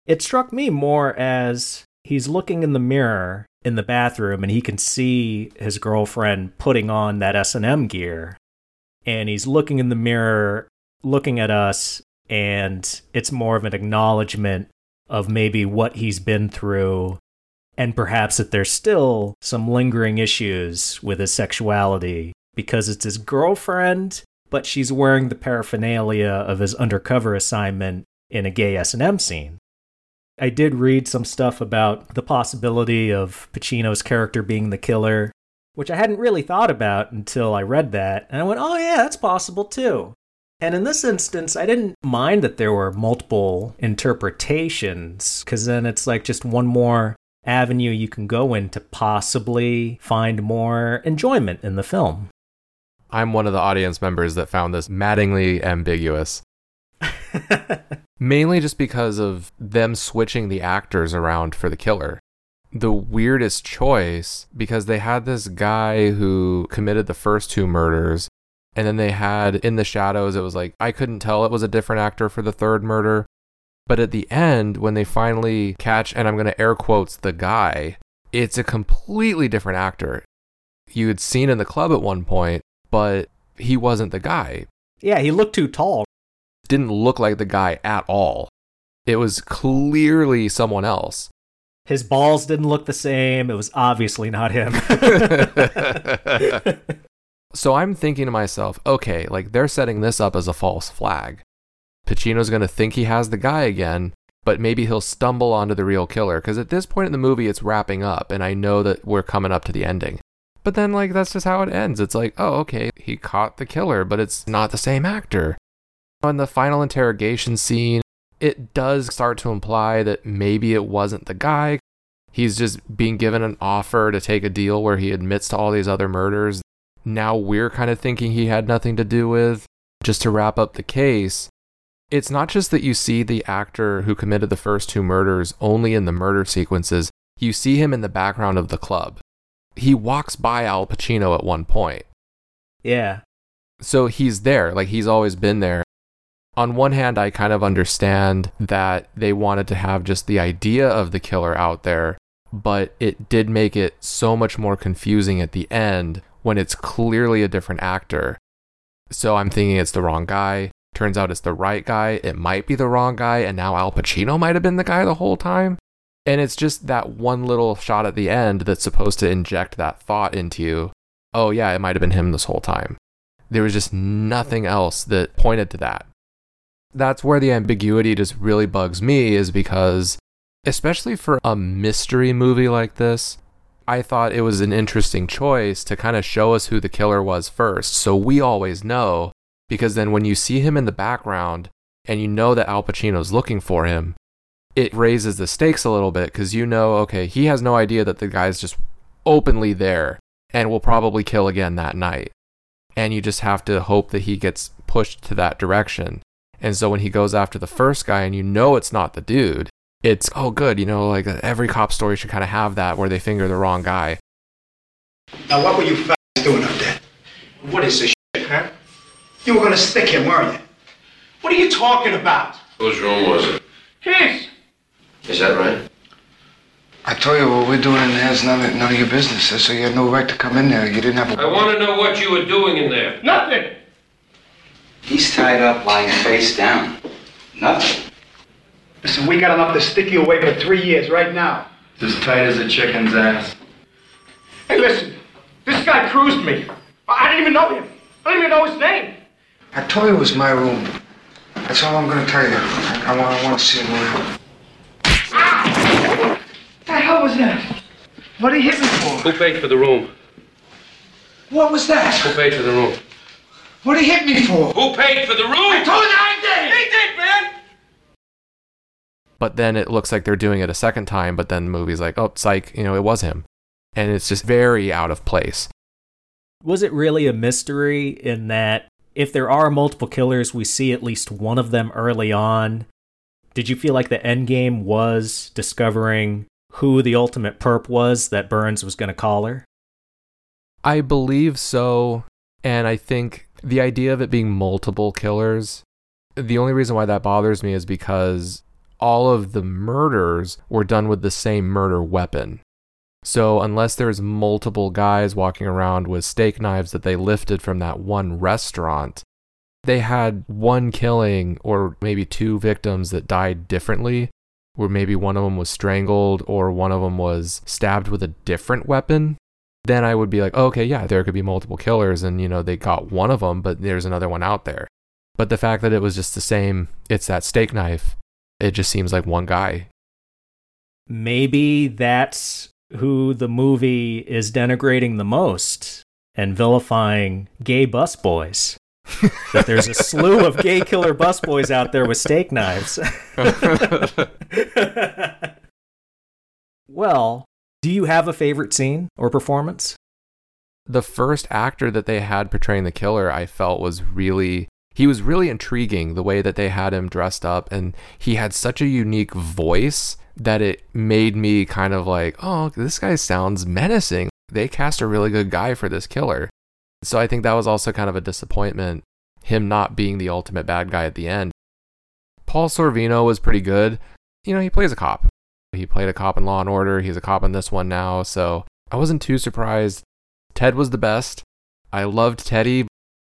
it struck me more as he's looking in the mirror in the bathroom and he can see his girlfriend putting on that S&M gear. And he's looking in the mirror, looking at us, and it's more of an acknowledgement of maybe what he's been through. And perhaps that there's still some lingering issues with his sexuality because it's his girlfriend, but she's wearing the paraphernalia of his undercover assignment in a gay S&M scene. I did read some stuff about the possibility of Pacino's character being the killer, which I hadn't really thought about until I read that. And I went, oh yeah, that's possible too. And in this instance, I didn't mind that there were multiple interpretations, because then it's like just one more avenue you can go in to possibly find more enjoyment in the film. I'm one of the audience members that found this maddeningly ambiguous. Mainly just because of them switching the actors around for the killer. The weirdest choice, because they had this guy who committed the first two murders, and then they had in the shadows, it was like, I couldn't tell it was a different actor for the third murder. But at the end, when they finally catch, and I'm going to air quotes, the guy, it's a completely different actor. You had seen in the club at one point, but he wasn't the guy. Yeah, he looked too tall. Didn't look like the guy at all. It was clearly someone else. His balls didn't look the same. It was obviously not him. So I'm thinking to myself, okay, like they're setting this up as a false flag. Pacino's going to think he has the guy again, but maybe he'll stumble onto the real killer. Because at this point in the movie, it's wrapping up, and I know that we're coming up to the ending. But then, like, that's just how it ends. It's like, oh, okay, he caught the killer, but it's not the same actor. On the final interrogation scene, it does start to imply that maybe it wasn't the guy. He's just being given an offer to take a deal where he admits to all these other murders. Now we're kind of thinking he had nothing to do with. Just to wrap up the case, it's not just that you see the actor who committed the first two murders only in the murder sequences. You see him in the background of the club. He walks by Al Pacino at one point. Yeah. So he's there. Like, he's always been there. On one hand, I kind of understand that they wanted to have just the idea of the killer out there, but it did make it so much more confusing at the end when it's clearly a different actor. So I'm thinking it's the wrong guy. Turns out it's the right guy. It might be the wrong guy, and now Al Pacino might have been the guy the whole time. And it's just that one little shot at the end that's supposed to inject that thought into you. Oh yeah, it might have been him this whole time. There was just nothing else that pointed to that. That's where the ambiguity just really bugs me, is because, especially for a mystery movie like this, I thought it was an interesting choice to kind of show us who the killer was first. So we always know, because then when you see him in the background and you know that Al Pacino's looking for him, it raises the stakes a little bit, because you know, okay, he has no idea that the guy's just openly there and will probably kill again that night. And you just have to hope that he gets pushed to that direction. And so when he goes after the first guy and you know it's not the dude, it's, oh, good, you know, like every cop story should kind of have that where they finger the wrong guy. Now, what were you doing up there? What is this shit, huh? You were going to stick him, weren't you? What are you talking about? Whose room was it? His. Is that right? I told you what we're doing in there is none of your business, so you had no right to come in there. You didn't have a... I want to know what you were doing in there. Nothing! He's tied up, lying face down. Nothing. Listen, we got enough to stick you away for 3 years right now. It's as tight as a chicken's ass. Hey, listen. This guy cruised me. I didn't even know him. I didn't even know his name. I told you it was my room. That's all I'm going to tell you. I want to see him around. Ah! What the hell was that? What did he hit me for? Who paid for the room? What was that? Who paid for the room? What did he hit me for? Who paid for the room? I told you I did! He did, man! But then it looks like they're doing it a second time, but then the movie's like, oh, psych, you know, it was him. And it's just very out of place. Was it really a mystery in that if there are multiple killers, we see at least one of them early on? Did you feel like the end game was discovering who the ultimate perp was that Burns was going to call her? I believe so. And I think the idea of it being multiple killers, the only reason why that bothers me is because all of the murders were done with the same murder weapon. So unless there's multiple guys walking around with steak knives that they lifted from that one restaurant, they had one killing or maybe two victims that died differently, where maybe one of them was strangled or one of them was stabbed with a different weapon. Then I would be like, oh, okay, yeah, there could be multiple killers and, you know, they got one of them, but there's another one out there. But the fact that it was just the same, it's that steak knife, it just seems like one guy. Maybe that's who the movie is denigrating the most and vilifying gay busboys. That there's a slew of gay killer busboys out there with steak knives. Well, do you have a favorite scene or performance? The first actor that they had portraying the killer, I felt was really intriguing, the way that they had him dressed up, and he had such a unique voice that it made me kind of like, oh, this guy sounds menacing. They cast a really good guy for this killer. So I think that was also kind of a disappointment, him not being the ultimate bad guy at the end. Paul Sorvino was pretty good. You know, he plays a cop. He played a cop in Law & Order. He's a cop in this one now, so I wasn't too surprised. Ted was the best. I loved Teddy.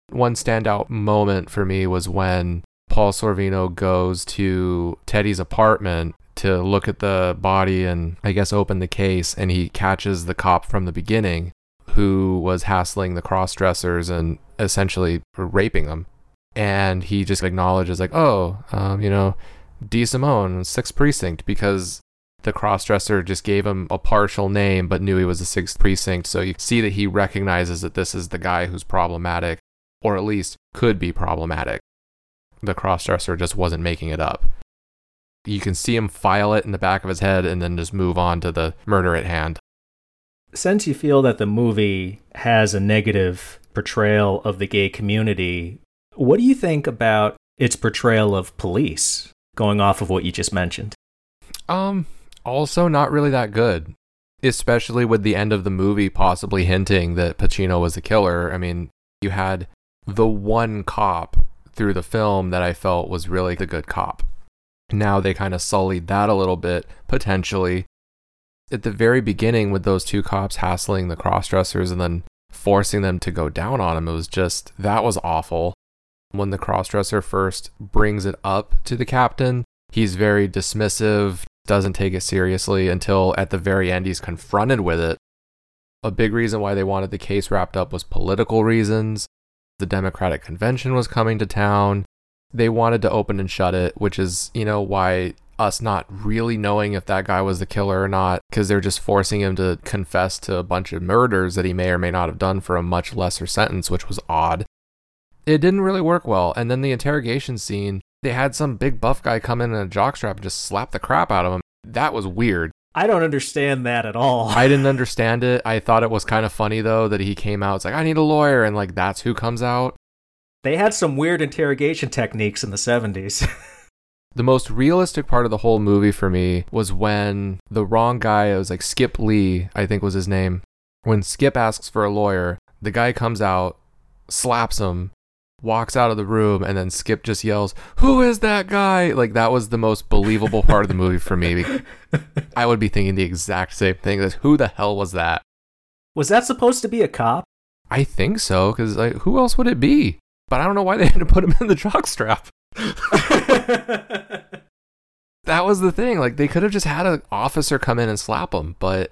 One standout moment for me was when Paul Sorvino goes to Teddy's apartment to look at the body and I guess open the case, and he catches the cop from the beginning who was hassling the cross-dressers and essentially raping them. And he just acknowledges like, D. Simone, 6th Precinct, because the cross-dresser just gave him a partial name but knew he was the 6th Precinct. So you see that he recognizes that this is the guy who's problematic, or at least could be problematic. The cross-dresser just wasn't making it up. You can see him file it in the back of his head and then just move on to the murder at hand. Since you feel that the movie has a negative portrayal of the gay community, what do you think about its portrayal of police, going off of what you just mentioned? Also not really that good, especially with the end of the movie possibly hinting that Pacino was the killer. I mean, you had the one cop through the film that I felt was really the good cop. Now they kind of sullied that a little bit, potentially. At the very beginning with those two cops hassling the crossdressers and then forcing them to go down on him, that was awful. When the crossdresser first brings it up to the captain, he's very dismissive, doesn't take it seriously until at the very end he's confronted with it. A big reason why they wanted the case wrapped up was political reasons. The Democratic Convention was coming to town. They wanted to open and shut it, which is, why us not really knowing if that guy was the killer or not, because they're just forcing him to confess to a bunch of murders that he may or may not have done for a much lesser sentence, which was odd. It didn't really work well. And then the interrogation scene, they had some big buff guy come in a jockstrap and just slap the crap out of him. That was weird. I don't understand that at all. I didn't understand it. I thought it was kind of funny, though, that he came out, it's like, I need a lawyer, and that's who comes out. They had some weird interrogation techniques in the 70s. The most realistic part of the whole movie for me was when the wrong guy, it was like Skip Lee, I think was his name. When Skip asks for a lawyer, the guy comes out, slaps him, walks out of the room, and then Skip just yells, "Who is that guy?" That was the most believable part of the movie for me. I would be thinking the exact same thing. Who the hell was that? Was that supposed to be a cop? I think so, because who else would it be? But I don't know why they had to put him in the jockstrap. That was the thing. They could have just had an officer come in and slap him. But,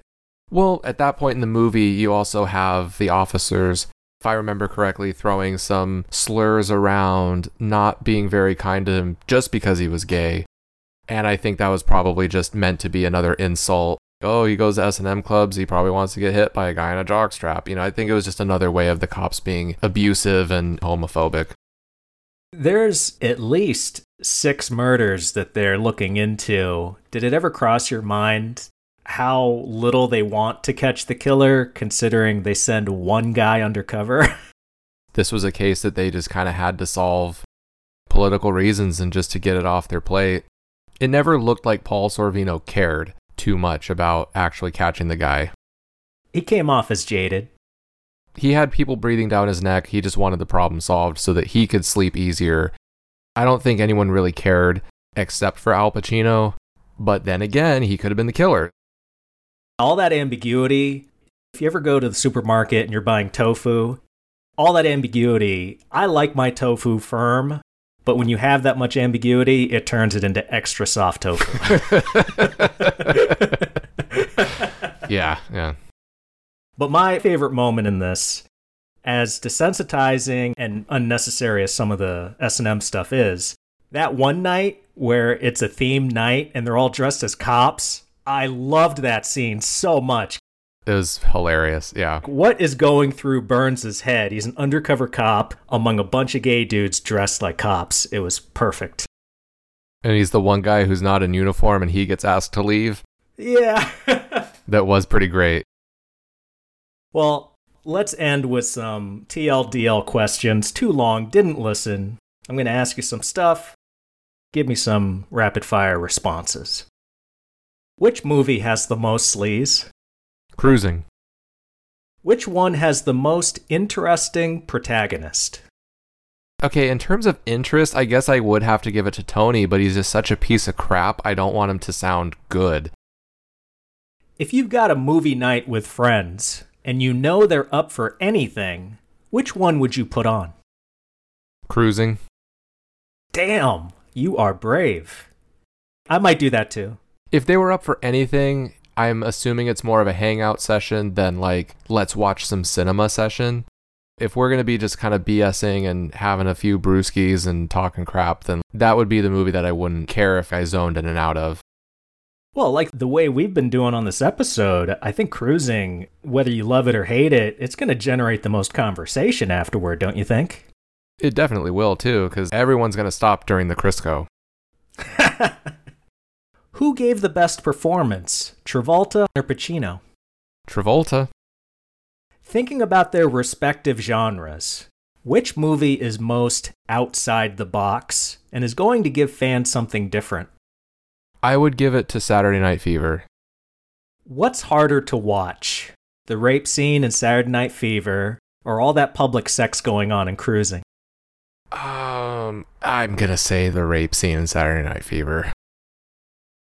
at that point in the movie, you also have the officers, if I remember correctly, throwing some slurs around, not being very kind to him just because he was gay. And I think that was probably just meant to be another insult. Oh, he goes to S&M clubs. He probably wants to get hit by a guy in a jockstrap. I think it was just another way of the cops being abusive and homophobic. There's at least 6 murders that they're looking into. Did it ever cross your mind how little they want to catch the killer, considering they send one guy undercover? This was a case that they just kind of had to solve political reasons and just to get it off their plate. It never looked like Paul Sorvino cared too much about actually catching the guy. He came off as jaded. He had people breathing down his neck. He just wanted the problem solved so that he could sleep easier. I don't think anyone really cared except for Al Pacino, but then again, he could have been the killer. All that ambiguity, if you ever go to the supermarket and you're buying tofu, all that ambiguity, I like my tofu firm, but when you have that much ambiguity, it turns it into extra soft tofu. Yeah. But my favorite moment in this, as desensitizing and unnecessary as some of the S&M stuff is, that one night where it's a themed night and they're all dressed as cops, I loved that scene so much. It was hilarious, yeah. What is going through Burns' head? He's an undercover cop among a bunch of gay dudes dressed like cops. It was perfect. And he's the one guy who's not in uniform and he gets asked to leave? Yeah. That was pretty great. Well, let's end with some TLDL questions. Too long, didn't listen. I'm going to ask you some stuff. Give me some rapid-fire responses. Which movie has the most sleaze? Cruising. Which one has the most interesting protagonist? Okay, in terms of interest, I guess I would have to give it to Tony, but he's just such a piece of crap, I don't want him to sound good. If you've got a movie night with friends, and you know they're up for anything, which one would you put on? Cruising. Damn, you are brave. I might do that too. If they were up for anything, I'm assuming it's more of a hangout session than like, let's watch some cinema session. If we're going to be just kind of BSing and having a few brewskis and talking crap, then that would be the movie that I wouldn't care if I zoned in and out of. Well, like the way we've been doing on this episode, I think Cruising, whether you love it or hate it, it's going to generate the most conversation afterward, don't you think? It definitely will, too, because everyone's going to stop during the Crisco. Who gave the best performance, Travolta or Pacino? Travolta. Thinking about their respective genres, which movie is most outside the box and is going to give fans something different? I would give it to Saturday Night Fever. What's harder to watch, the rape scene in Saturday Night Fever or all that public sex going on in Cruising? I'm going to say the rape scene in Saturday Night Fever.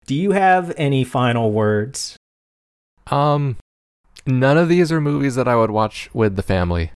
Do you have any final words? None of these are movies that I would watch with the family.